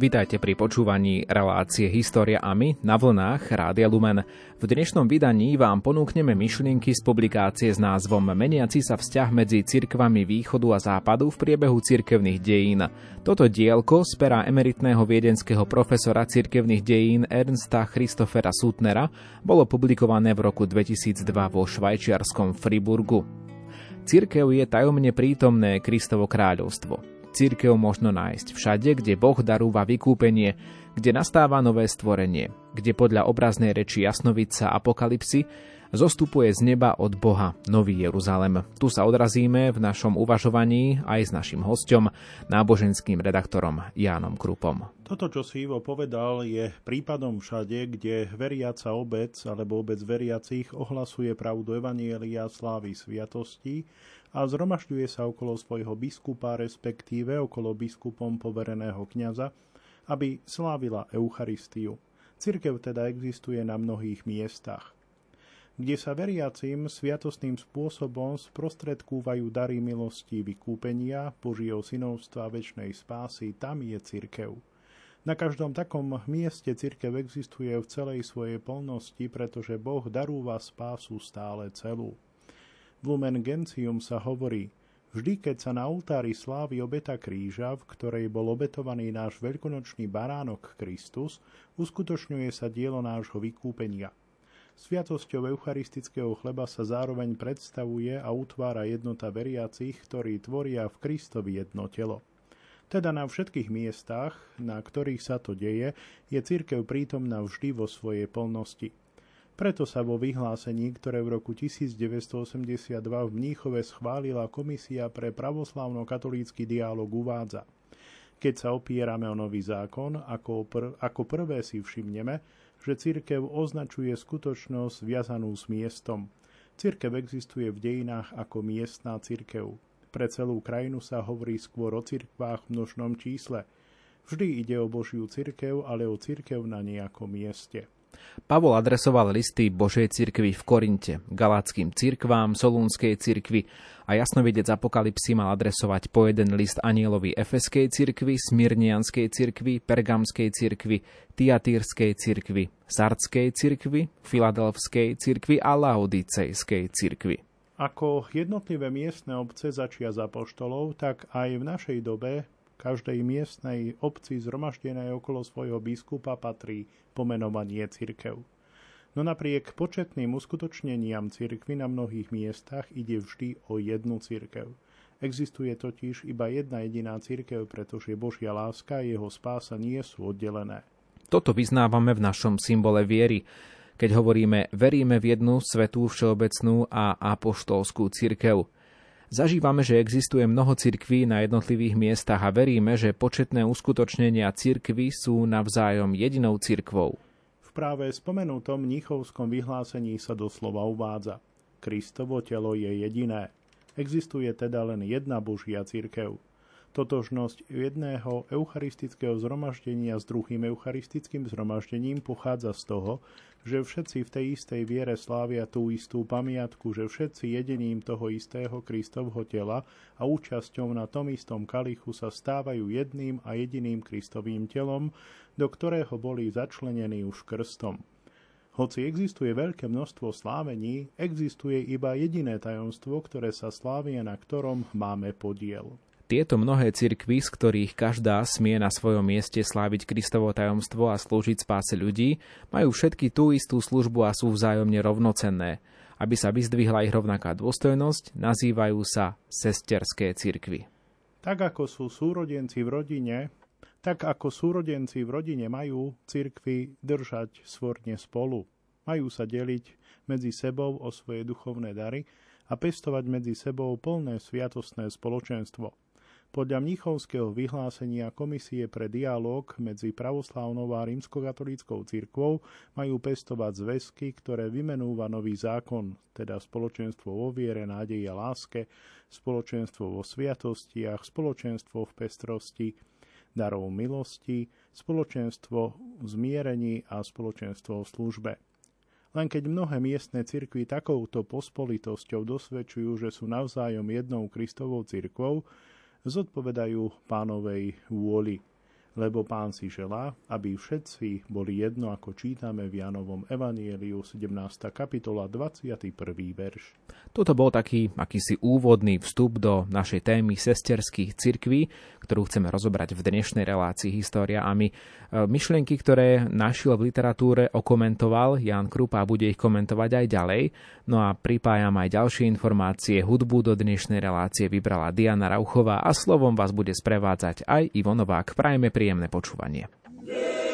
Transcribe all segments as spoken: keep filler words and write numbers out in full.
Vitajte pri počúvaní relácie História a my na vlnách Rádia Lumen. V dnešnom vydaní vám ponúkneme myšlienky z publikácie s názvom Meniaci sa vzťah medzi cirkvami východu a západu v priebehu cirkevných dejín. Toto dielko z pera emeritného viedenského profesora cirkevných dejín Ernsta Christefera Suttnera bolo publikované v roku dvetisícdva vo švajčiarskom Friburgu. Cirkev je tajomne prítomné Kristovo kráľovstvo. Cirkev možno nájsť všade, kde Boh darúva vykúpenie, kde nastáva nové stvorenie, kde podľa obraznej reči jasnovidca Apokalipsy zostupuje z neba od Boha Nový Jeruzalem. Tu sa odrazíme v našom uvažovaní aj s našim hosťom, náboženským redaktorom Jánom Krupom. Toto, čo si Ivo povedal, je prípadom všade, kde veriaca obec alebo obec veriacich ohlasuje pravdu evanjelia slávy sviatosti a zhromažďuje sa okolo svojho biskupa, respektíve okolo biskupom povereného kňaza, aby slávila Eucharistiu. Cirkev teda existuje na mnohých miestach, kde sa veriacim sviatostným spôsobom sprostredkúvajú dary milosti vykúpenia, Božieho synovstva a večnej spásy. Tam je cirkev. Na každom takom mieste cirkev existuje v celej svojej plnosti, pretože Boh darúva spásu stále celú. V Lumen Gentium sa hovorí: vždy, keď sa na oltári slávi obeta kríža, v ktorej bol obetovaný náš veľkonočný baránok Kristus, uskutočňuje sa dielo nášho vykúpenia. Sviatosťou eucharistického chleba sa zároveň predstavuje a utvára jednota veriacich, ktorí tvoria v Kristovi jedno telo. Teda na všetkých miestach, na ktorých sa to deje, je cirkev prítomná vždy vo svojej plnosti. Preto sa vo vyhlásení, ktoré v roku devätnásťstoosemdesiatdva v Mníchove schválila Komisia pre pravoslavno-katolícky dialog, uvádza: keď sa opierame o nový zákon, ako, pr- ako prvé si všimneme, že cirkev označuje skutočnosť viazanú s miestom. Cirkev existuje v dejinách ako miestná cirkev. Pre celú krajinu sa hovorí skôr o cirkvách v množnom čísle. Vždy ide o Božiu cirkev, ale o cirkev na nejakom mieste. Pavol adresoval listy Božej cirkvi v Korinte, galáckým cirkvám, Solúnskej cirkvi a jasnovidec Apokalipsy mal adresovať po jeden list anjelovi Efeskej cirkvi, Smyrnianskej cirkvi, Pergamskej cirkvi, Tiatírskej cirkvi, Sardskej cirkvi, Filadelfskej cirkvi a Laodicejskej cirkvi. Ako jednotlivé miestne obce začia za apoštolov, tak aj v našej dobe každej miestnej obci zhromaždenej okolo svojho biskupa patrí pomenovanie cirkev. No napriek početným uskutočneniam cirkvi na mnohých miestach ide vždy o jednu cirkev. Existuje totiž iba jedna jediná cirkev, pretože Božia láska a jeho spása nie sú oddelené. Toto vyznávame v našom symbole viery, keď hovoríme veríme v jednu svätú všeobecnú a apoštolskú cirkev. Zažívame, že existuje mnoho cirkví na jednotlivých miestach a veríme, že početné uskutočnenia cirkví sú navzájom jedinou cirkvou. V práve spomenutom mníchovskom vyhlásení sa doslova uvádza: Kristovo telo je jediné. Existuje teda len jedna Božia cirkev. Totožnosť jedného eucharistického zhromaždenia s druhým eucharistickým zhromaždením pochádza z toho, že všetci v tej istej viere slávia tú istú pamiatku, že všetci jedením toho istého Kristovho tela a účasťou na tom istom kalichu sa stávajú jedným a jediným Kristovým telom, do ktorého boli začlenení už krstom. Hoci existuje veľké množstvo slávení, existuje iba jediné tajomstvo, ktoré sa slávi a na ktorom máme podiel. Tieto mnohé cirkvy, z ktorých každá smie na svojom mieste sláviť Kristovo tajomstvo a slúžiť spáse ľudí, majú všetky tú istú službu a sú vzájomne rovnocenné. Aby sa vyzdvihla ich rovnaká dôstojnosť, nazývajú sa sesterské cirkvy. Tak ako sú súrodenci v rodine, tak ako súrodenci v rodine majú cirkvy držať svorne spolu. Majú sa deliť medzi sebou o svoje duchovné dary a pestovať medzi sebou plné sviatostné spoločenstvo. Podľa mnichovského vyhlásenia Komisie pre dialóg medzi pravoslávnou a rímskokatolíckou cirkvou majú pestovať zväzky, ktoré vymenúva nový zákon, teda spoločenstvo vo viere, nádeji a láske, spoločenstvo vo sviatostiach, spoločenstvo v pestrosti darov milosti, spoločenstvo v zmierení a spoločenstvo v službe. Len keď mnohé miestne cirkvy takouto pospolitosťou dosvedčujú, že sú navzájom jednou Kristovou cirkvou, zodpovedajú Pánovej vôli, lebo Pán si želá, aby všetci boli jedno, ako čítame v Jánovom evanjeliu sedemnásta kapitola dvadsiaty prvý verš. Toto bol taký akýsi úvodný vstup do našej témy sesterských cirkví, ktorú chceme rozobrať v dnešnej relácii História a my. Myšlienky, ktoré našiel v literatúre, okomentoval Ján Krupa a bude ich komentovať aj ďalej. No a pripájam aj ďalšie informácie. Hudbu do dnešnej relácie vybrala Diana Rauchová a slovom vás bude sprevádzať aj Ivan Novák. Prajeme príjemné počúvanie. Amen.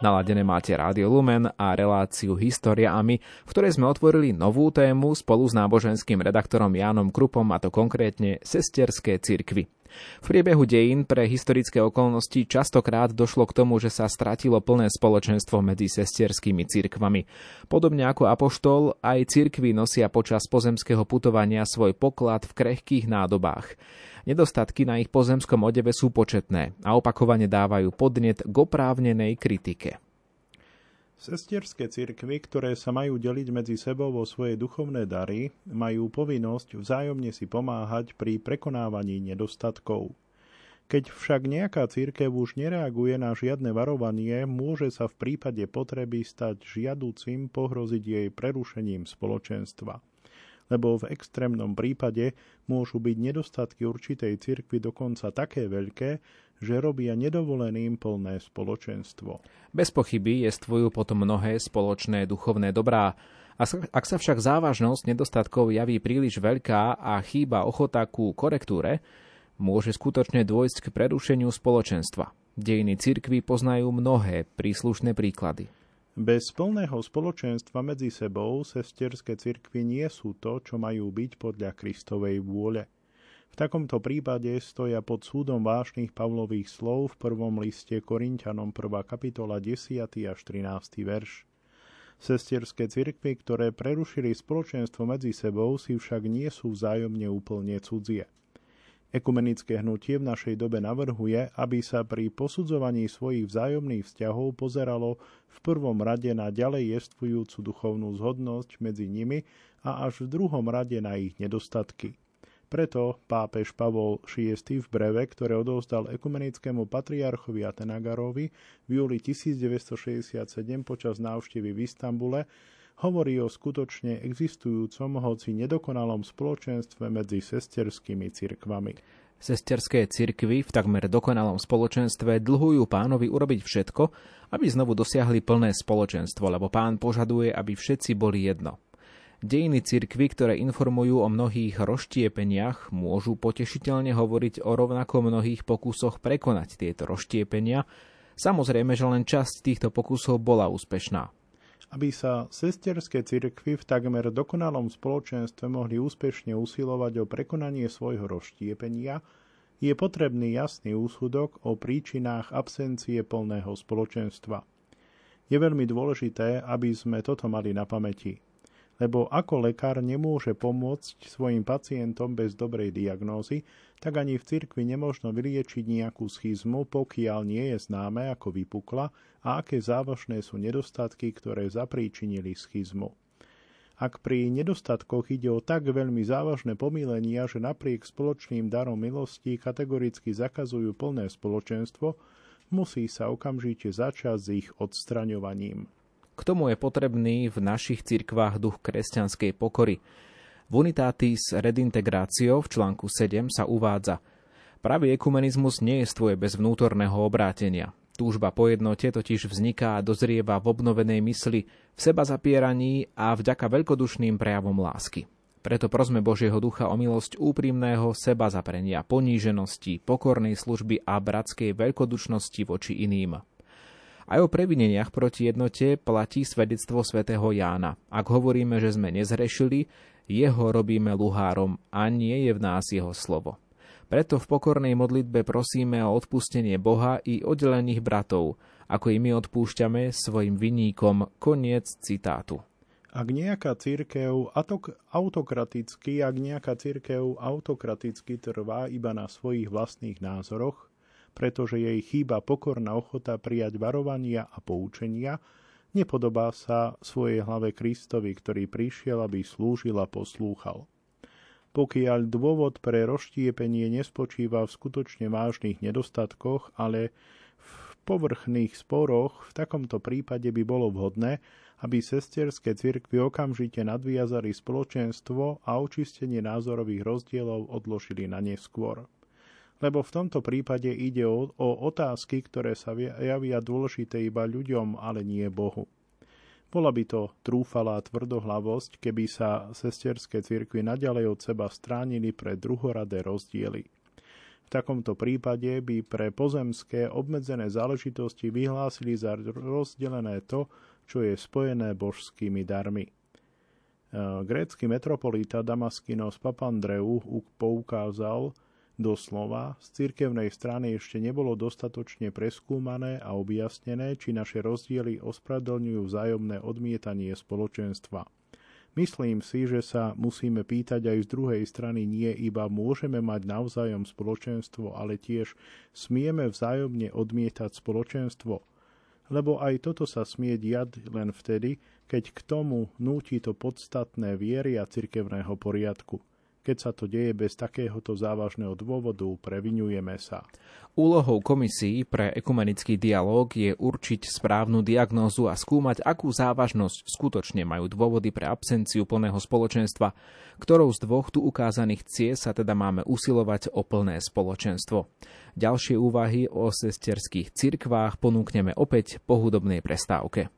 Naladené máte Rádio Lumen a reláciu História a my, v ktorej sme otvorili novú tému spolu s náboženským redaktorom Jánom Krupom, a to konkrétne sesterské cirkvi. V priebehu dejín pre historické okolnosti častokrát došlo k tomu, že sa stratilo plné spoločenstvo medzi sestierskými cirkvami. Podobne ako apoštol, aj cirkvi nosia počas pozemského putovania svoj poklad v krehkých nádobách. Nedostatky na ich pozemskom odeve sú početné a opakovane dávajú podnet k oprávnenej kritike. Sestierské cirkvi, ktoré sa majú deliť medzi sebou o svoje duchovné dary, majú povinnosť vzájomne si pomáhať pri prekonávaní nedostatkov. Keď však nejaká cirkev už nereaguje na žiadne varovanie, môže sa v prípade potreby stať žiaducim pohroziť jej prerušením spoločenstva. Lebo v extrémnom prípade môžu byť nedostatky určitej cirkvi dokonca také veľké, že robia nedovoleným plné spoločenstvo. Bez pochyby jestvujú potom mnohé spoločné duchovné dobrá. Ak sa však závažnosť nedostatkov javí príliš veľká a chýba ochota ku korektúre, môže skutočne dôjsť k prerušeniu spoločenstva. Dejiny cirkvi poznajú mnohé príslušné príklady. Bez plného spoločenstva medzi sebou sestierské cirkvi nie sú to, čo majú byť podľa Kristovej vôle. V takomto prípade stoja pod súdom vážnych Pavlových slov v prvom liste Korinťanom prvá kapitola desiaty až trinásty verš. Sestierské cirkvi, ktoré prerušili spoločenstvo medzi sebou, si však nie sú vzájomne úplne cudzie. Ekumenické hnutie v našej dobe navrhuje, aby sa pri posudzovaní svojich vzájomných vzťahov pozeralo v prvom rade na ďalej jestvujúcu duchovnú zhodnosť medzi nimi a až v druhom rade na ich nedostatky. Preto pápež Pavol šiesty v breve, ktoré odovzdal ekumenickému patriarchovi Atenagarovi v júli devätnásťstošesťdesiatsedem počas návštevy v Istanbule, hovorí o skutočne existujúcom, hoci nedokonalom spoločenstve medzi sesterskými cirkvami. Sesterské cirkvy v takmer dokonalom spoločenstve dlhujú pánovi urobiť všetko, aby znovu dosiahli plné spoločenstvo, lebo pán požaduje, aby všetci boli jedno. Dejiny cirkvi, ktoré informujú o mnohých rozštiepeniach, môžu potešiteľne hovoriť o rovnako mnohých pokusoch prekonať tieto rozštiepenia. Samozrejme, že len časť týchto pokusov bola úspešná. Aby sa sesterské cirkvi v takmer dokonalom spoločenstve mohli úspešne usilovať o prekonanie svojho rozštiepenia, je potrebný jasný úsudok o príčinách absencie plného spoločenstva. Je veľmi dôležité, aby sme toto mali na pamäti. Lebo ako lekár nemôže pomôcť svojim pacientom bez dobrej diagnózy, tak ani v cirkvi nemožno vyliečiť nejakú schizmu, pokiaľ nie je známe, ako vypukla a aké závažné sú nedostatky, ktoré zapríčinili schizmu. Ak pri nedostatkoch ide o tak veľmi závažné pomýlenia, že napriek spoločným darom milosti kategoricky zakazujú plné spoločenstvo, musí sa okamžite začať s ich odstraňovaním. K tomu je potrebný v našich cirkvách duch kresťanskej pokory. V Unitatis Redintegratio v článku sedem sa uvádza: Pravý ekumenizmus nejestvuje bez vnútorného obrátenia. Túžba po jednote totiž vzniká a dozrieva v obnovenej mysli, v seba zapieraní a vďaka veľkodušným prejavom lásky. Preto prosme Božieho ducha o milosť úprimného seba zaprenia, poníženosti, pokornej služby a bratskej veľkodušnosti voči iným. Aj o previneniach proti jednote platí svedectvo svätého Jána. Ak hovoríme, že sme nezhrešili, jeho robíme luhárom a nie je v nás jeho slovo. Preto v pokornej modlitbe prosíme o odpustenie Boha i oddelených bratov, ako i my odpúšťame svojim vinníkom. Koniec citátu. Ak nejaká cirkev autokraticky, ak nejaká cirkev autokraticky trvá iba na svojich vlastných názoroch, pretože jej chýba pokorná ochota prijať varovania a poučenia, nepodobá sa svojej hlave Kristovi, ktorý prišiel, aby slúžil a poslúchal. Pokiaľ dôvod pre rozštiepenie nespočíva v skutočne vážnych nedostatkoch, ale v povrchných sporoch, v takomto prípade by bolo vhodné, aby sesterské cirkvi okamžite nadviazali spoločenstvo a očistenie názorových rozdielov odložili na neskôr. Lebo v tomto prípade ide o, o otázky, ktoré sa javia dôležité iba ľuďom, ale nie Bohu. Bola by to trúfalá tvrdohlavosť, keby sa sesterské cirkvi naďalej od seba stránili pre druhoradé rozdiely. V V takomto prípade by pre pozemské obmedzené záležitosti vyhlásili za rozdelené to, čo je spojené božskými darmi. Grécky metropolita Damaskino Papandreou poukázal doslova, z cirkevnej strany ešte nebolo dostatočne preskúmané a objasnené, či naše rozdiely ospravedlňujú vzájomné odmietanie spoločenstva. Myslím si, že sa musíme pýtať aj z druhej strany, nie iba môžeme mať navzájom spoločenstvo, ale tiež smieme vzájomne odmietať spoločenstvo. Lebo aj toto sa smie diať len vtedy, keď k tomu núti to podstatné viery a cirkevného poriadku. Keď sa to deje bez takéhoto závažného dôvodu, previňujeme sa. Úlohou komisií pre ekumenický dialóg je určiť správnu diagnózu a skúmať, akú závažnosť skutočne majú dôvody pre absenciu plného spoločenstva, ktorou z dvoch tu ukázaných ciest sa teda máme usilovať o plné spoločenstvo. Ďalšie úvahy o sesterských cirkvách ponúkneme opäť po hudobnej prestávke.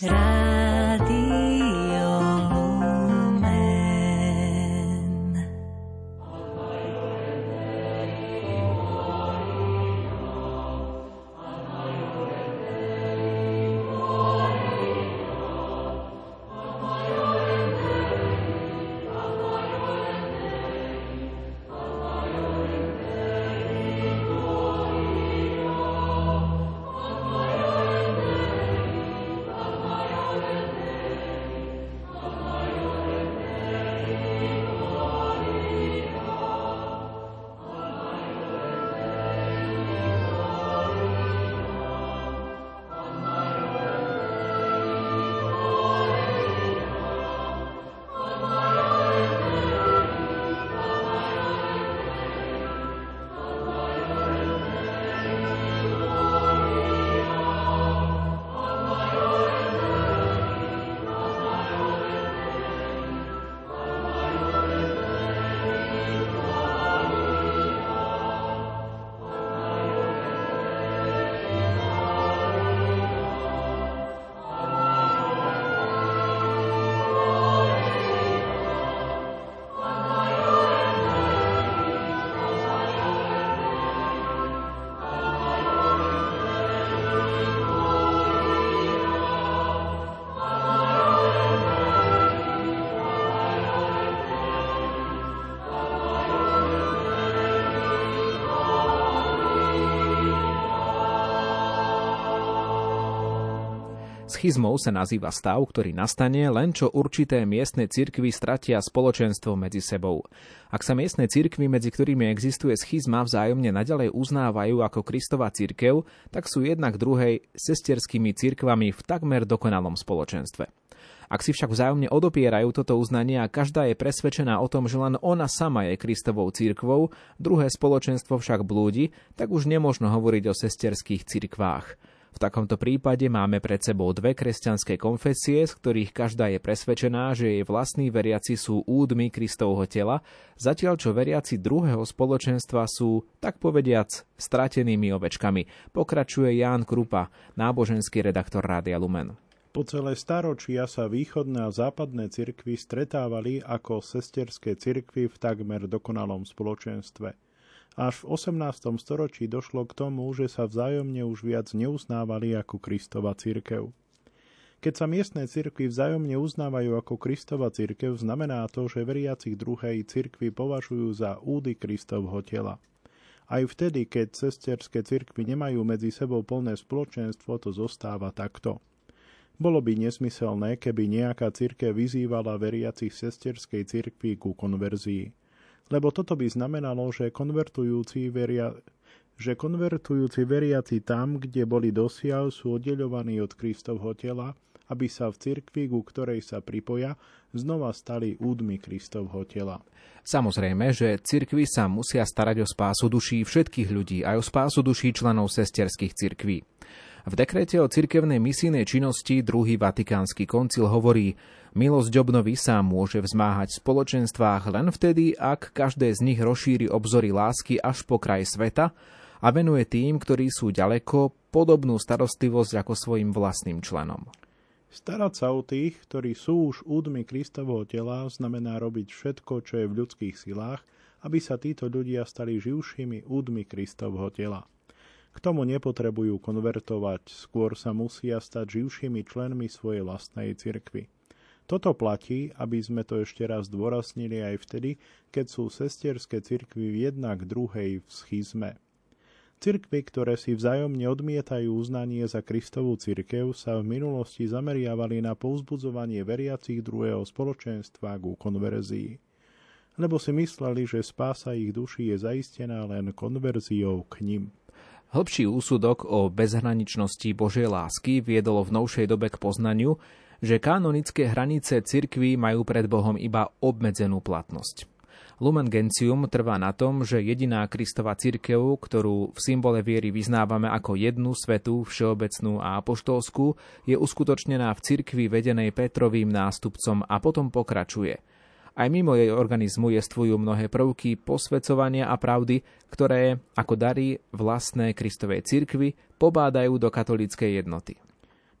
Rádio Lumen. Amen. Schizmou sa nazýva stav, ktorý nastane len čo určité miestne cirkvi stratia spoločenstvo medzi sebou. Ak sa miestne cirkvi, medzi ktorými existuje schizma, vzájomne naďalej uznávajú ako Kristova cirkev, tak sú jednak druhej sestierskými cirkvami v takmer dokonalom spoločenstve. Ak si však vzájomne odopierajú toto uznanie a každá je presvedčená o tom, že len ona sama je Kristovou cirkvou, druhé spoločenstvo však blúdi, tak už nemožno hovoriť o sesterských cirkvách. V takomto prípade máme pred sebou dve kresťanské konfesie, z ktorých každá je presvedčená, že jej vlastní veriaci sú údmi Kristovho tela, zatiaľ čo veriaci druhého spoločenstva sú, tak povediac, stratenými ovečkami, pokračuje Ján Krupa, náboženský redaktor Rádia Lumen. Po celé staročia sa východné a západné cirkvi stretávali ako sesterské cirkvi v takmer dokonalom spoločenstve. Až v osemnástom storočí došlo k tomu, že sa vzájomne už viac neuznávali ako Kristova cirkev. Keď sa miestne cirkvi vzájomne uznávajú ako Kristova cirkev, znamená to, že veriacich druhej cirkvi považujú za údy Kristovho tela. Aj vtedy, keď sesterské cirkvi nemajú medzi sebou plné spoločenstvo, to zostáva takto. Bolo by nesmyselné, keby nejaká cirkev vyzývala veriacich sesterskej cirkvi ku konverzii. Lebo toto by znamenalo, že konvertujúci, veria... že konvertujúci veriaci tam, kde boli dosiaľ, sú oddeľovaní od Kristovho tela, aby sa v cirkvi, ku ktorej sa pripoja, znova stali údmi Kristovho tela. Samozrejme, že cirkvi sa musia starať o spásu duší všetkých ľudí, aj o spásu duší členov sesterských cirkví. V dekrete o cirkevnej misijnej činnosti druhý Vatikánsky koncil hovorí: milosť obnovy sa môže vzmáhať v spoločenstvách len vtedy, ak každé z nich rozšíri obzory lásky až po kraj sveta a venuje tým, ktorí sú ďaleko, podobnú starostlivosť ako svojim vlastným členom. Starať sa o tých, ktorí sú už údmi Kristovho tela, znamená robiť všetko, čo je v ľudských silách, aby sa títo ľudia stali živšími údmi Kristovho tela. K tomu nepotrebujú konvertovať, skôr sa musia stať živšími členmi svojej vlastnej cirkvi. Toto platí, aby sme to ešte raz dôraznili aj vtedy, keď sú sestierské cirkvi v jedna k druhej v schizme. Cirkvi, ktoré si vzájomne odmietajú uznanie za Kristovú cirkev, sa v minulosti zameriavali na povzbudzovanie veriacich druhého spoločenstva ku konverzii. Lebo si mysleli, že spása ich duši je zaistená len konverziou k nim. Hlbší úsudok o bezhraničnosti Božej lásky viedol v novšej dobe k poznaniu, že kanonické hranice cirkví majú pred Bohom iba obmedzenú platnosť. Lumen Gentium trvá na tom, že jediná Kristova cirkev, ktorú v symbole viery vyznávame ako jednu, svetú, všeobecnú a apoštolskú, je uskutočnená v cirkvi vedenej Petrovým nástupcom a potom pokračuje. Aj mimo jej organizmu jestvujú mnohé prvky posväcovania a pravdy, ktoré, ako dary vlastné Kristovej cirkvi, pobádajú do katolíckej jednoty.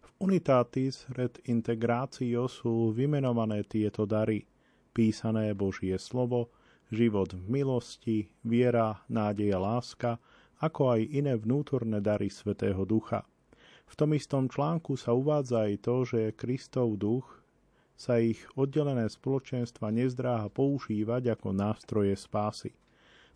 V Unitatis Redintegratio sú vymenované tieto dary: písané Božie slovo, život v milosti, viera, nádej a láska, ako aj iné vnútorné dary Svätého Ducha. V tom istom článku sa uvádza aj to, že Kristov duch sa ich oddelené spoločenstva nezdráha používať ako nástroje spásy.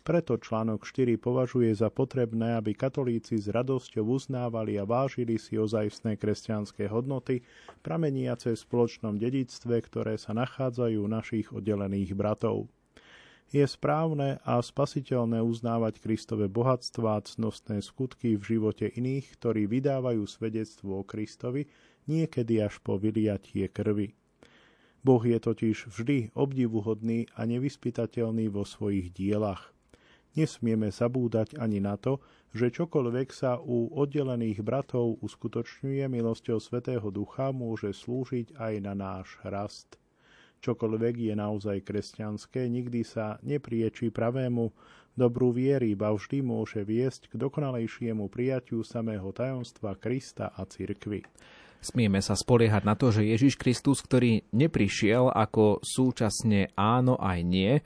Preto článok štyri považuje za potrebné, aby katolíci s radosťou uznávali a vážili si ozajstné kresťanské hodnoty, prameniace v spoločnom dedičstve, ktoré sa nachádzajú u našich oddelených bratov. Je správne a spasiteľné uznávať Kristove bohatstva a cnostné skutky v živote iných, ktorí vydávajú svedectvo o Kristovi, niekedy až po vyliatie krvi. Boh je totiž vždy obdivuhodný a nevyspytateľný vo svojich dielach. Nesmieme zabúdať ani na to, že čokoľvek sa u oddelených bratov uskutočňuje milosťou Svätého Ducha, môže slúžiť aj na náš rast. Čokoľvek je naozaj kresťanské, nikdy sa nepriečí pravému dobru viery, ba vždy môže viesť k dokonalejšiemu prijatiu samého tajomstva Krista a cirkvi. Smieme sa spoliehať na to, že Ježiš Kristus, ktorý neprišiel ako súčasne áno aj nie,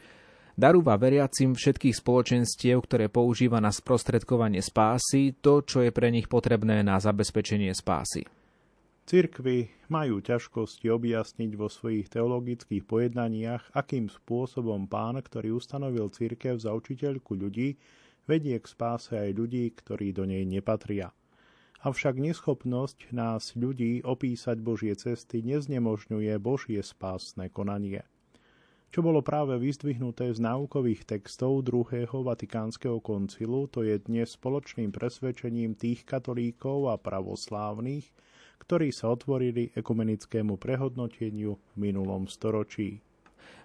darúva veriacim všetkých spoločenstiev, ktoré používa na sprostredkovanie spásy, to, čo je pre nich potrebné na zabezpečenie spásy. Cirkvi majú ťažkosti objasniť vo svojich teologických pojednaniach, akým spôsobom Pán, ktorý ustanovil cirkev za učiteľku ľudí, vedie k spáse aj ľudí, ktorí do nej nepatria. avšak neschopnosť nás ľudí opísať Božie cesty neznemožňuje Božie spásne konanie, čo bolo práve vyzdvihnuté z náukových textov druhého Vatikánskeho koncilu, to je dnes spoločným presvedčením tých katolíkov a pravoslávnych, ktorí sa otvorili ekumenickému prehodnoteniu v minulom storočí.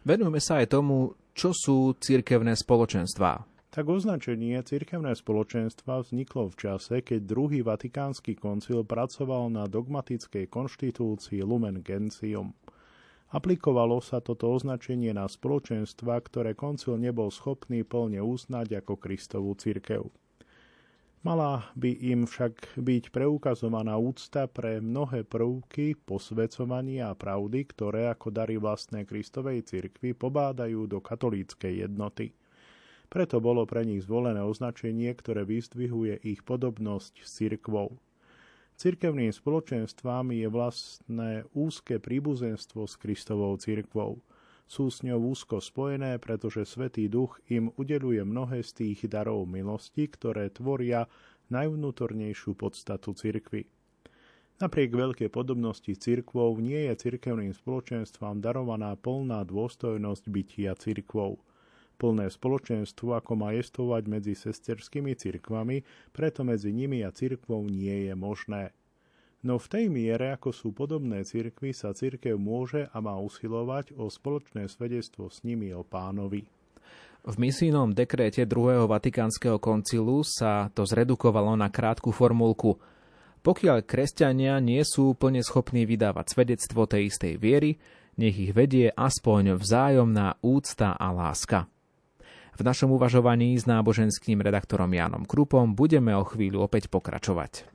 Venujme sa aj tomu, čo sú cirkevné spoločenstvá. Tak označenie cirkevné spoločenstva vzniklo v čase, keď druhý Vatikánsky koncil pracoval na dogmatickej konštitúcii Lumen Gentium. Aplikovalo sa toto označenie na spoločenstva, ktoré koncil nebol schopný plne uznať ako Kristovú cirkev. Mala by im však byť preukazovaná úcta pre mnohé prvky, posväcovania a pravdy, ktoré ako dary vlastné Kristovej cirkvi pobádajú do katolíckej jednoty. Preto bolo pre nich zvolené označenie, ktoré vyzdvihuje ich podobnosť s cirkvou. Cirkevným spoločenstvám je vlastné úzke príbuzenstvo s Kristovou cirkvou. Sú s ňou úzko spojené, pretože Svätý Duch im udeľuje mnohé z tých darov milosti, ktoré tvoria najvnútornejšiu podstatu cirkvi. Napriek veľkej podobnosti s cirkvou nie je cirkevným spoločenstvám darovaná plná dôstojnosť bytia cirkvou. Plné spoločenstvo, ako má jestvovať medzi sesterskými cirkvami, preto medzi nimi a cirkvou nie je možné. No v tej miere, ako sú podobné cirkvi, sa cirkev môže a má usilovať o spoločné svedectvo s nimi o Pánovi. V misijnom dekréte druhého Vatikánskeho koncilu sa to zredukovalo na krátku formulku. Pokiaľ kresťania nie sú plne schopní vydávať svedectvo tej istej viery, nech ich vedie aspoň vzájomná úcta a láska. V našom uvažovaní s náboženským redaktorom Jánom Krupom budeme o chvíľu opäť pokračovať.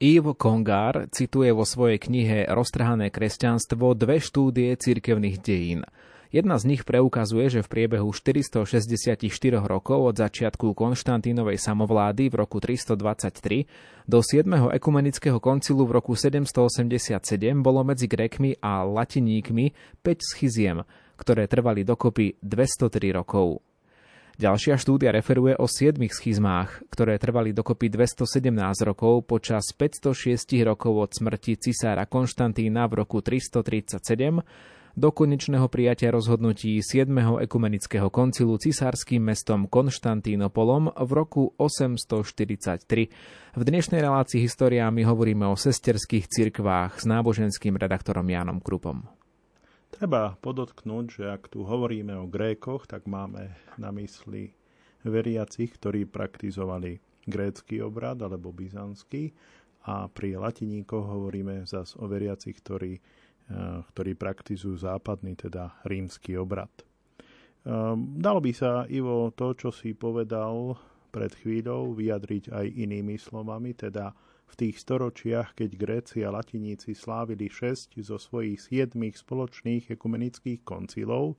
Yves Congar cituje vo svojej knihe Roztrhané kresťanstvo dve štúdie cirkevných dejín. Jedna z nich preukazuje, že v priebehu štyristošesťdesiatštyri rokov od začiatku Konštantínovej samovlády v roku tristodvadsaťtri do siedmeho ekumenického koncilu v roku sedemstoosemdesiatsedem bolo medzi Grékmi a Latiníkmi päť schiziem, ktoré trvali dokopy dvestotri rokov. Ďalšia štúdia referuje o siedmich schizmách, ktoré trvali dokopy dvestosedemnásť rokov počas päťstošesť rokov od smrti cisára Konštantína v roku tristotridsaťsedem do konečného prijatia rozhodnutí siedmeho ekumenického koncilu cisárskym mestom Konštantínopolom v roku osemstoštyridsaťtri. V dnešnej relácii Históriami hovoríme o sesterských cirkvách s náboženským redaktorom Jánom Krupom. Treba podotknúť, že ak tu hovoríme o Grékoch, tak máme na mysli veriacich, ktorí praktizovali grécky obrad alebo byzantský, a pri latiníkoch hovoríme zas o veriacich, ktorí, ktorí praktizujú západný, teda rímsky obrad. Dalo by sa, Ivo, to, čo si povedal pred chvíľou, vyjadriť aj inými slovami, teda v tých storočiach, keď Gréci a latiníci slávili šesť zo svojich siedmich spoločných ekumenických koncilov,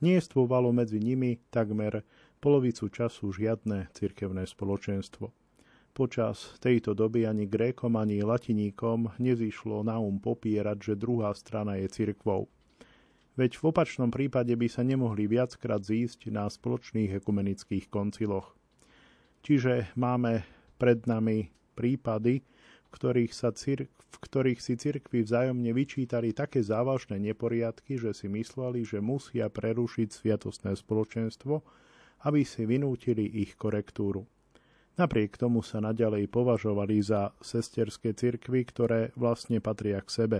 neestvovalo medzi nimi takmer polovicu času žiadne cirkevné spoločenstvo. Počas tejto doby ani Grékom, ani latiníkom nezišlo na um popierať, že druhá strana je cirkvou. Veď v opačnom prípade by sa nemohli viackrát zísť na spoločných ekumenických konciloch. Čiže máme pred nami prípady, v ktorých, sa cir- v ktorých si cirkvi vzájomne vyčítali také závažné neporiadky, že si mysleli, že musia prerušiť sviatostné spoločenstvo, aby si vynútili ich korektúru. Napriek tomu sa naďalej považovali za sesterské cirkvi, ktoré vlastne patria k sebe.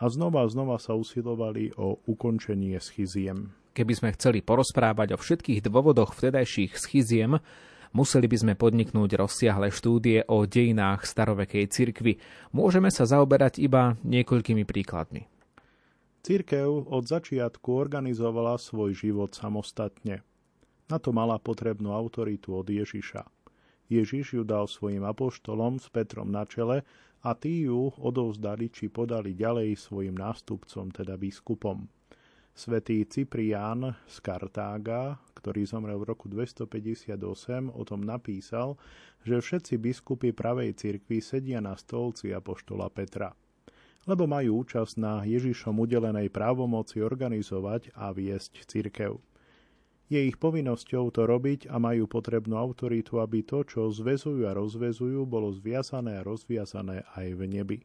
A znova a znova sa usilovali o ukončenie schiziem. Keby sme chceli porozprávať o všetkých dôvodoch vtedajších schiziem, museli by sme podniknúť rozsiahle štúdie o dejinách starovekej cirkvi. Môžeme sa zaoberať iba niekoľkými príkladmi. Cirkev od začiatku organizovala svoj život samostatne. Na to mala potrebnú autoritu od Ježiša. Ježiš ju dal svojim apoštolom s Petrom na čele a tí ju odovzdali či podali ďalej svojim nástupcom, teda biskupom. Svätý Cyprián z Kartága, ktorý zomrel v roku dvestopäťdesiatosem, o tom napísal, že všetci biskupy pravej cirkvi sedia na stolci apoštola Petra, lebo majú účasť na Ježišom udelenej právomoci organizovať a viesť cirkev. Je ich povinnosťou to robiť a majú potrebnú autoritu, aby to, čo zväzujú a rozväzujú, bolo zviazané a rozviazané aj v nebi.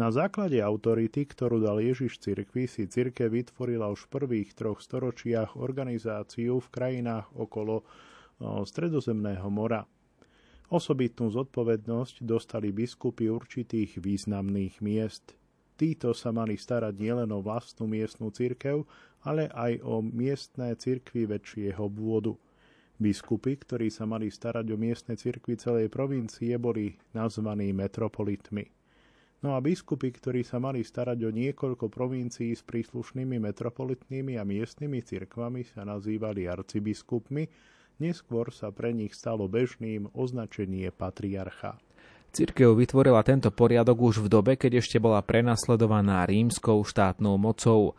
Na základe autority, ktorú dal Ježiš cirkvi, si cirkev vytvorila už v prvých troch storočiach organizáciu v krajinách okolo Stredozemného mora. Osobitnú zodpovednosť dostali biskupy určitých významných miest. Títo sa mali starať nielen o vlastnú miestnu cirkev, ale aj o miestne cirkvi väčšieho obvodu. Biskupy, ktorí sa mali starať o miestne cirkvi celej provincie, boli nazvaní metropolitmi. No a biskupy, ktorí sa mali starať o niekoľko provincií s príslušnými metropolitnými a miestnymi cirkvami, sa nazývali arcibiskupmi, neskôr sa pre nich stalo bežným označenie patriarcha. Cirkev vytvorila tento poriadok už v dobe, keď ešte bola prenasledovaná rímskou štátnou mocou.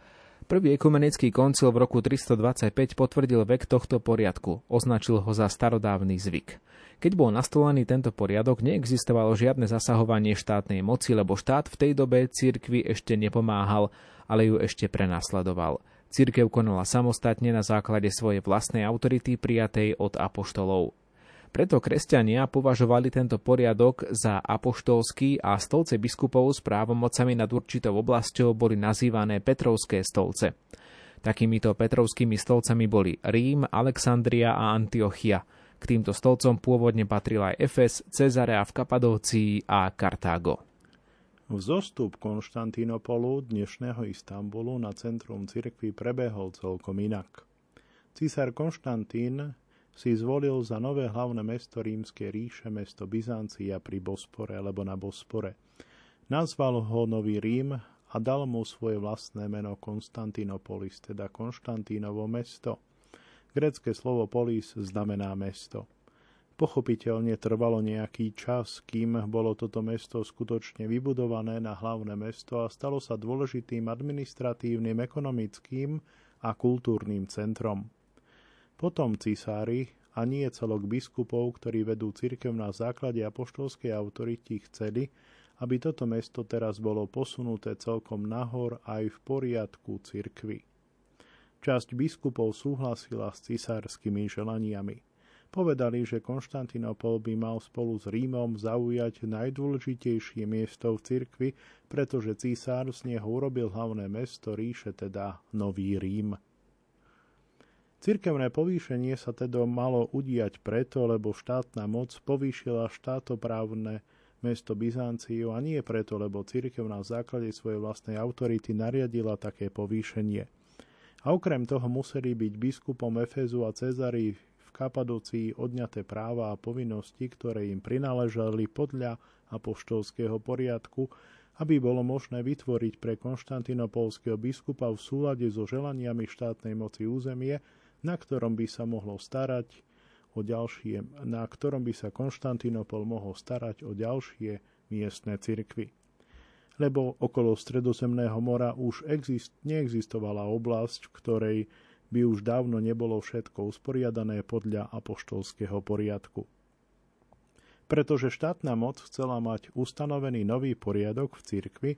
Prvý ekumenický koncil v roku tristodvadsaťpäť potvrdil vek tohto poriadku, označil ho za starodávny zvyk. Keď bol nastolený tento poriadok, neexistovalo žiadne zasahovanie štátnej moci, lebo štát v tej dobe cirkvi ešte nepomáhal, ale ju ešte prenasledoval. Cirkev konala samostatne na základe svojej vlastnej autority prijatej od apoštolov. Preto kresťania považovali tento poriadok za apoštolský a stolce biskupov s právomocami nad určitou oblasťou boli nazývané Petrovské stolce. Takýmito Petrovskými stolcami boli Rím, Alexandria a Antiochia. K týmto stolcom pôvodne patrila aj Efes, Cezarea v Kapadócii a Kartágo. Vzostup Konštantínopolu, dnešného Istanbulu, na centrum cirkvi prebehol celkom inak. Císar Konštantín si zvolil za nové hlavné mesto Rímskej ríše mesto Byzancia pri Bospore, alebo na Bospore. Nazval ho Nový Rím a dal mu svoje vlastné meno Konstantinopolis, teda Konštantínovo mesto. Grécke slovo polis znamená mesto. Pochopiteľne trvalo nejaký čas, kým bolo toto mesto skutočne vybudované na hlavné mesto a stalo sa dôležitým administratívnym, ekonomickým a kultúrnym centrom. Potom cisári a nie celok biskupov, ktorí vedú cirkev na základe apoštolskej autority, chceli, aby toto mesto teraz bolo posunuté celkom nahor aj v poriadku cirkvi. Časť biskupov súhlasila s cisárskymi želaniami. Povedali, že Konštantinopol by mal spolu s Rímom zaujať najdôležitejšie miesto v cirkvi, pretože císár z neho urobil hlavné mesto ríše, teda Nový Rím. Cirkevné povýšenie sa teda malo udiať preto, lebo štátna moc povýšila štátoprávne mesto Byzanciu a nie preto, lebo cirkev na základe svojej vlastnej autority nariadila také povýšenie. A okrem toho museli byť biskupom Efezu a Cezarii v Kapadocii odňaté práva a povinnosti, ktoré im prináležali podľa apoštolského poriadku, aby bolo možné vytvoriť pre konštantinopolského biskupa v súlade so želaniami štátnej moci územie, na ktorom by sa mohlo starať o ďalšie, na ktorom by sa Konštantinopol mohol starať o ďalšie miestne cirkvy. Lebo okolo Stredozemného mora už exist, neexistovala oblasť, v ktorej by už dávno nebolo všetko usporiadané podľa apoštolského poriadku. Pretože štátna moc chcela mať ustanovený nový poriadok v cirkvi,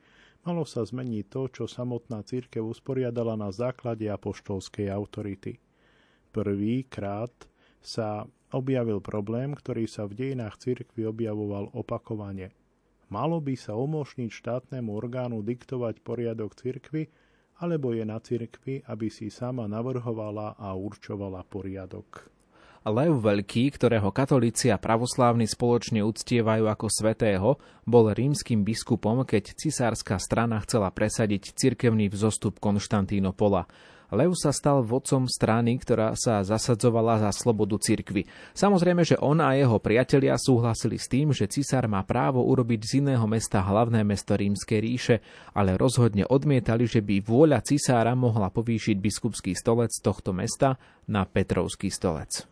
malo sa zmeniť to, čo samotná cirkev usporiadala na základe apoštolskej autority. Prvýkrát sa objavil problém, ktorý sa v dejinách cirkvi objavoval opakovane. Malo by sa umožniť štátnemu orgánu diktovať poriadok cirkvi, alebo je na cirkvi, aby si sama navrhovala a určovala poriadok. Lev Veľký, ktorého katolíci a pravoslávni spoločne uctievajú ako svätého, bol rímskym biskupom, keď cisárska strana chcela presadiť cirkevný vzostup Konštantínopola. Lev sa stal vodcom strany, ktorá sa zasadzovala za slobodu cirkvi. Samozrejme, že on a jeho priatelia súhlasili s tým, že cisár má právo urobiť z iného mesta hlavné mesto Rímskej ríše, ale rozhodne odmietali, že by vôľa cisára mohla povýšiť biskupský stolec tohto mesta na Petrovský stolec.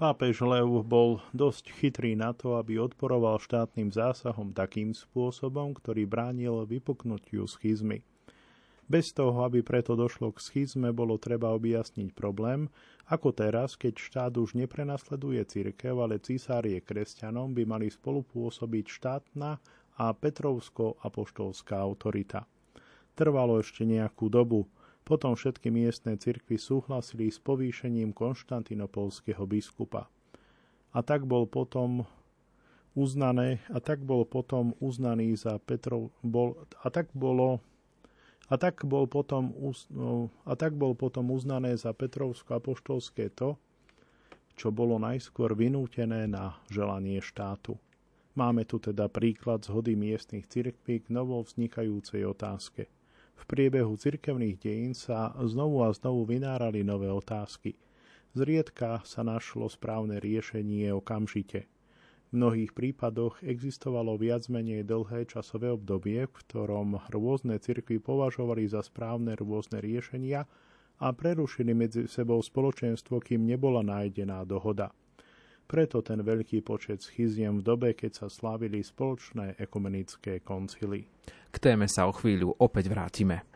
Pápež Lev bol dosť chytrý na to, aby odporoval štátnym zásahom takým spôsobom, ktorý bránil vypuknutiu schizmy. Bez toho, aby preto došlo k schizme, bolo treba objasniť problém, ako teraz, keď štát už neprenasleduje cirkev, ale císár je kresťanom, by mali spolupôsobiť štátna a petrovsko-apoštolská autorita. Trvalo ešte nejakú dobu. Potom všetky miestne cirkvy súhlasili s povýšením konštantinopolského biskupa. A tak bol potom... uznané, a tak bol potom uznaný za Petrov... Bol, a tak bolo... A tak, bol potom, a tak bol potom uznané za petrovsko-apoštolské to, čo bolo najskôr vynútené na želanie štátu. Máme tu teda príklad zhody miestnych cirkví k novo vznikajúcej otázke. V priebehu cirkevných dejín sa znovu a znovu vynárali nové otázky. Zriedka sa našlo správne riešenie okamžite. V mnohých prípadoch existovalo viac menej dlhé časové obdobie, v ktorom rôzne cirkvi považovali za správne rôzne riešenia a prerušili medzi sebou spoločenstvo, kým nebola nájdená dohoda. Preto ten veľký počet schiziem v dobe, keď sa slávili spoločné ekumenické koncily. K téme sa o chvíľu opäť vrátime.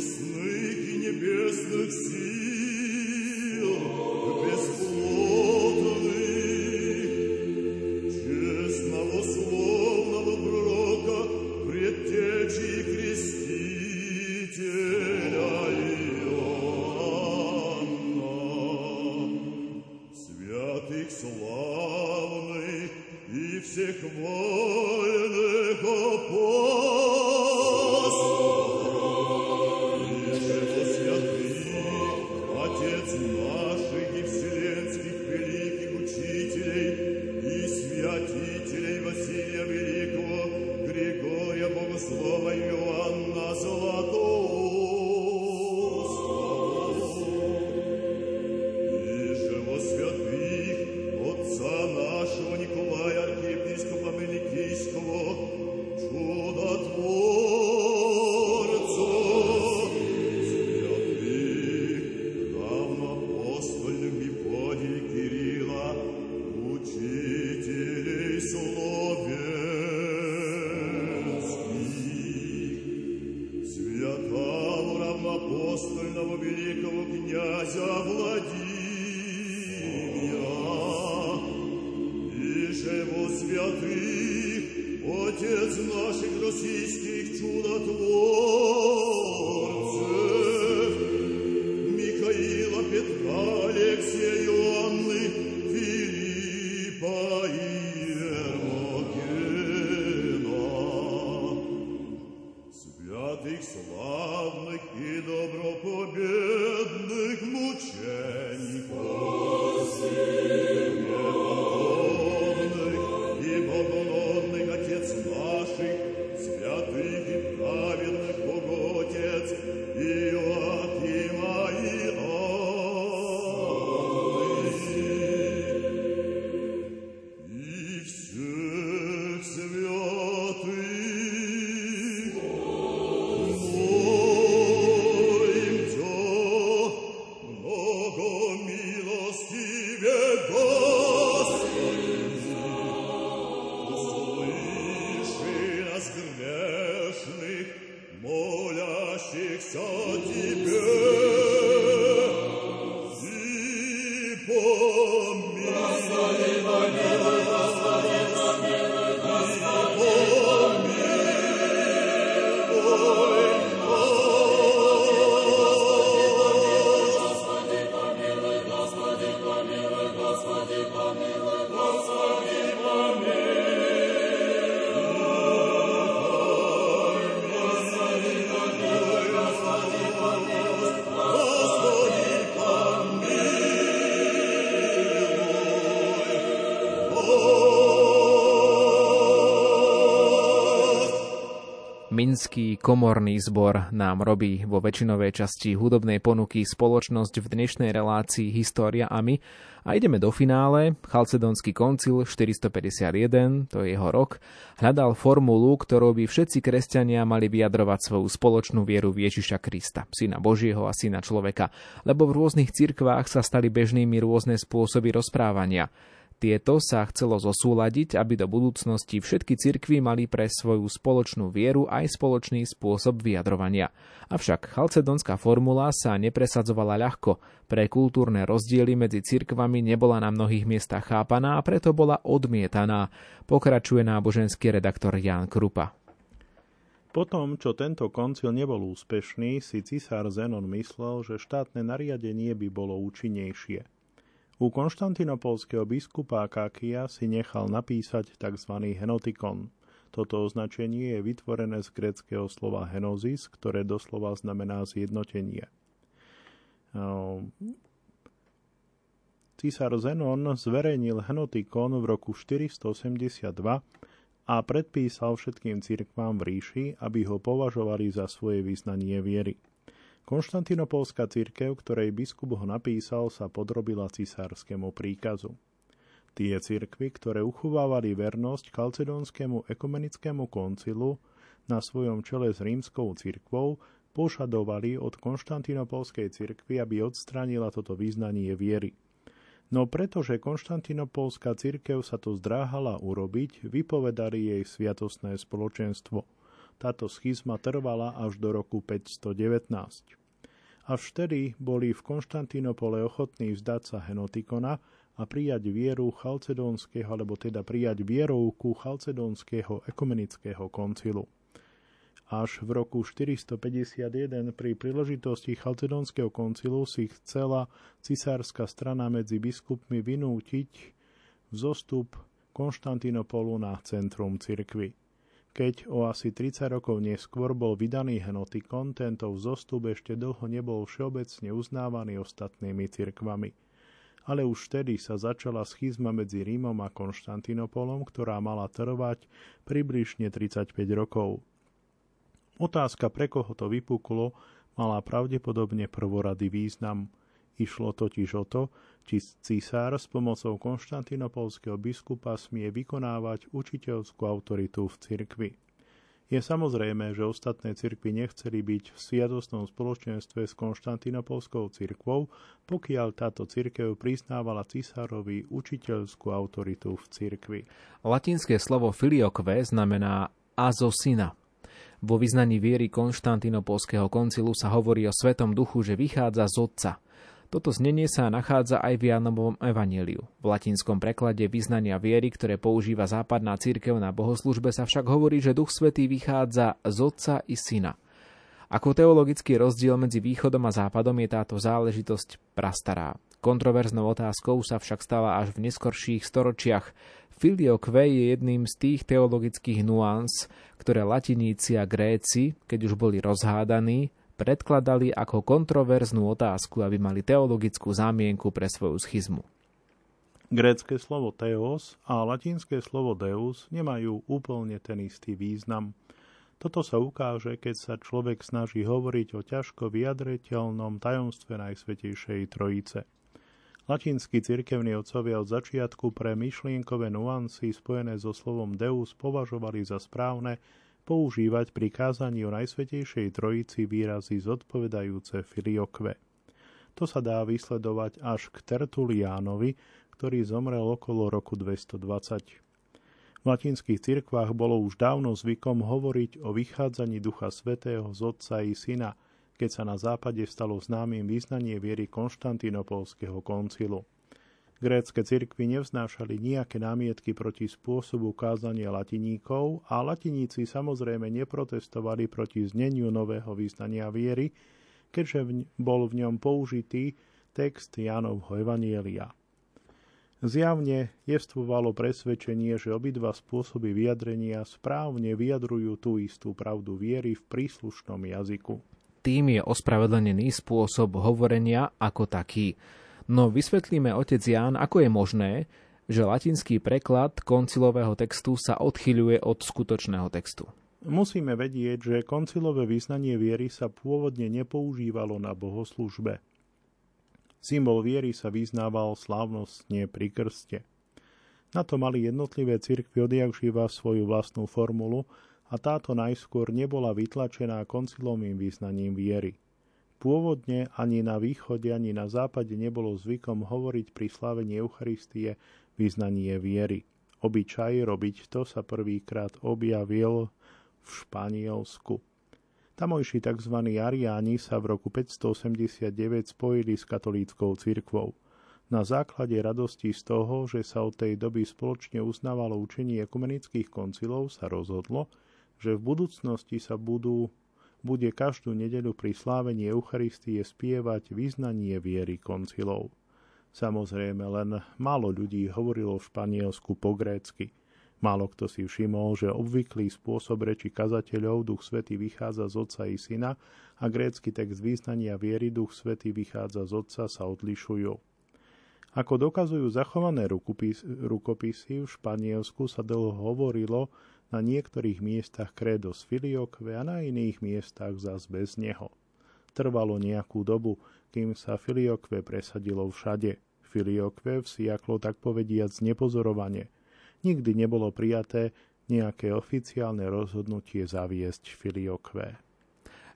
небесных и небесных сил, бесплотных, честного словного пророка, предтечи крестителя Иоанна, святых славных и всех военных апостолов. Слово Иоанна Золотого, и живо святых отца нашего Николая архиепископа Меликийского, чудотворца, святых главноапостольных Мефодия, Кирилла, учителей слове. Апостольного великого князя Владимира и живо святых отец наших российских чудотворцев Михаила, Петра, Алексея, Иоанны, Филиппа и Ермогена, святых славных и добропобедных мучеников, богоносных и богоносных отец наших, святых и праведных Боготец Иоакима и Анны, и всех святых. Minský komorný zbor nám robí vo väčšinovej časti hudobnej ponuky spoločnosť v dnešnej relácii História a my. A ideme do finále. Chalcedonský koncil štyristopäťdesiatjeden, to je jeho rok, hľadal formulu, ktorou by všetci kresťania mali vyjadrovať svoju spoločnú vieru v Ježiša Krista, syna Božieho a syna človeka, lebo v rôznych cirkvách sa stali bežnými rôzne spôsoby rozprávania. Tieto sa chcelo zosúladiť, aby do budúcnosti všetky cirkvi mali pre svoju spoločnú vieru aj spoločný spôsob vyjadrovania. Avšak chalcedonská formula sa nepresadzovala ľahko. Pre kultúrne rozdiely medzi cirkvami nebola na mnohých miestach chápaná a preto bola odmietaná, pokračuje náboženský redaktor Ján Krupa. Potom, čo tento koncil nebol úspešný, si cisár Zenon myslel, že štátne nariadenie by bolo účinnejšie. U konštantinopolského biskupa Akakia si nechal napísať tzv. Henotikon. Toto označenie je vytvorené z gréckeho slova henosis, ktoré doslova znamená zjednotenie. Císar Zenon zverejnil henotikon v roku štyristoosemdesiatdva a predpísal všetkým cirkvám v ríši, aby ho považovali za svoje vyznanie viery. Konštantinopolská cirkev, ktorej biskup ho napísal, sa podrobila cisárskému príkazu. Tie cirkvy, ktoré uchovávali vernosť Chalcedonskému ekumenickému koncilu na svojom čele s rímskou cirkvou, požadovali od Konštantinopolskej cirkvy, aby odstránila toto vyznanie viery. No pretože Konštantinopolská cirkev sa to zdráhala urobiť, vypovedali jej sviatostné spoločenstvo. Táto schizma trvala až do roku päťstodevätnásť. Až vtedy boli v Konštantínopole ochotní vzdať sa henotikona a prijať vieru chalcedonského, alebo teda prijať vierovku chalcedonského ekumenického koncilu. Až v roku štyristopäťdesiatjeden pri príležitosti Chalcedonského koncilu si chcela cisárska strana medzi biskupmi vynútiť vzostup Konštantínopolu na centrum cirkvi. Keď o asi tridsať rokov neskôr bol vydaný henotikon, tento vzostup ešte dlho nebol všeobecne uznávaný ostatnými cirkvami. Ale už vtedy sa začala schizma medzi Rímom a Konštantínopolom, ktorá mala trvať približne tridsaťpäť rokov. Otázka, pre koho to vypuklo, mala pravdepodobne prvoradý význam. Išlo totiž o to, či císar s pomocou konštantinopolského biskupa smie vykonávať učiteľskú autoritu v cirkvi. Je samozrejme, že ostatné cirkvi nechceli byť v sviatostnom spoločenstve s konštantinopolskou cirkvou, pokiaľ táto cirkev priznávala císarovi učiteľskú autoritu v cirkvi. Latinské slovo filioque znamená azosyna. Vo vyznaní viery Konštantinopolského koncilu sa hovorí o Svetom duchu, že vychádza z Otca. Toto znenie sa nachádza aj v Jánovom evanjeliu. V latinskom preklade vyznania viery, ktoré používa západná cirkev na bohoslužbe, sa však hovorí, že Duch Svätý vychádza z Otca i Syna. Ako teologický rozdiel medzi východom a západom je táto záležitosť prastará. Kontroverznou otázkou sa však stala až v neskorších storočiach. Filioque je jedným z tých teologických nuáns, ktoré latiníci a Gréci, keď už boli rozhádaní, predkladali ako kontroverznú otázku, aby mali teologickú zámienku pre svoju schizmu. Grécke slovo theos a latinské slovo deus nemajú úplne ten istý význam. Toto sa ukáže, keď sa človek snaží hovoriť o ťažko vyjadriteľnom tajomstve Najsvätejšej Trojice. Latinskí cirkevní otcovia od začiatku pre myšlienkové nuancy spojené so slovom Deus považovali za správne používať pri kázaní o Najsvätejšej Trojici výrazy zodpovedajúce filioque. To sa dá vysledovať až k Tertuliánovi, ktorý zomrel okolo roku dvestodvadsať. V latinských cirkvách bolo už dávno zvykom hovoriť o vychádzaní Ducha Svätého z Otca i Syna, keď sa na západe stalo známym vyznanie viery Konštantinopolského koncilu. Grécke cirkvi nevznášali nejaké námietky proti spôsobu kázania latiníkov a latiníci samozrejme neprotestovali proti zneniu nového vyznania viery, keďže bol v ňom použitý text Jánovho evanjelia. Zjavne jestvovalo presvedčenie, že obidva spôsoby vyjadrenia správne vyjadrujú tú istú pravdu viery v príslušnom jazyku. Tým je ospravedlenený spôsob hovorenia ako taký. No vysvetlíme, otec Ján, ako je možné, že latinský preklad koncilového textu sa odchyľuje od skutočného textu. Musíme vedieť, že koncilové vyznanie viery sa pôvodne nepoužívalo na bohoslužbe. Symbol viery sa vyznával slávnostne pri krste. Na to mali jednotlivé cirkvi odjakživa svoju vlastnú formulu, a táto najskôr nebola vytlačená koncilovým význaním viery. Pôvodne ani na východe, ani na západe nebolo zvykom hovoriť pri slávení Eucharistie význanie viery. Obyčaj robiť to sa prvýkrát objavil v Španielsku. Tamojší tzv. Ariáni sa v roku päťstoosemdesiatdeväť spojili s katolíckou cirkvou. Na základe radosti z toho, že sa od tej doby spoločne uznávalo učenie ekumenických koncilov, sa rozhodlo, že v budúcnosti sa budú, bude každú nedeľu pri slávení Eucharistie spievať vyznanie viery koncilov. Samozrejme, len málo ľudí hovorilo v Španielsku po grécky. Málo kto si všimol, že obvyklý spôsob reči kazateľov Duch Svätý vychádza z Otca i Syna a grécky text vyznania viery Duch Svätý vychádza z Otca sa odlišujú. Ako dokazujú zachované rukopisy, v Španielsku sa dlho hovorilo na niektorých miestach credo s filioque a na iných miestach zas bez neho. Trvalo nejakú dobu, kým sa filioque presadilo všade. Filioque vsiaklo tak povediac nepozorovane. Nikdy nebolo prijaté nejaké oficiálne rozhodnutie zaviesť filioque.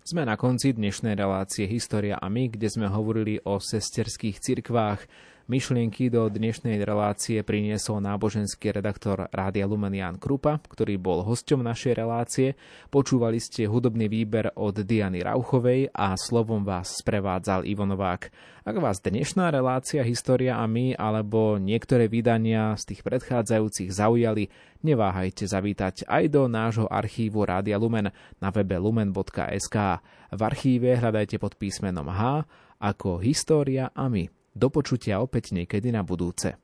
Sme na konci dnešnej relácie História a my, kde sme hovorili o sesterských cirkvách. Myšlienky do dnešnej relácie priniesol náboženský redaktor Rádia Lumen Ján Krupa, ktorý bol hosťom našej relácie. Počúvali ste hudobný výber od Diany Rauchovej a slovom vás sprevádzal Ivan Novák. Ak vás dnešná relácia História a my alebo niektoré vydania z tých predchádzajúcich zaujali, neváhajte zavítať aj do nášho archívu Rádia Lumen na webe lumen bodka es ká. V archíve hľadajte pod písmenom H ako História a my. Do počutia opäť niekedy na budúce.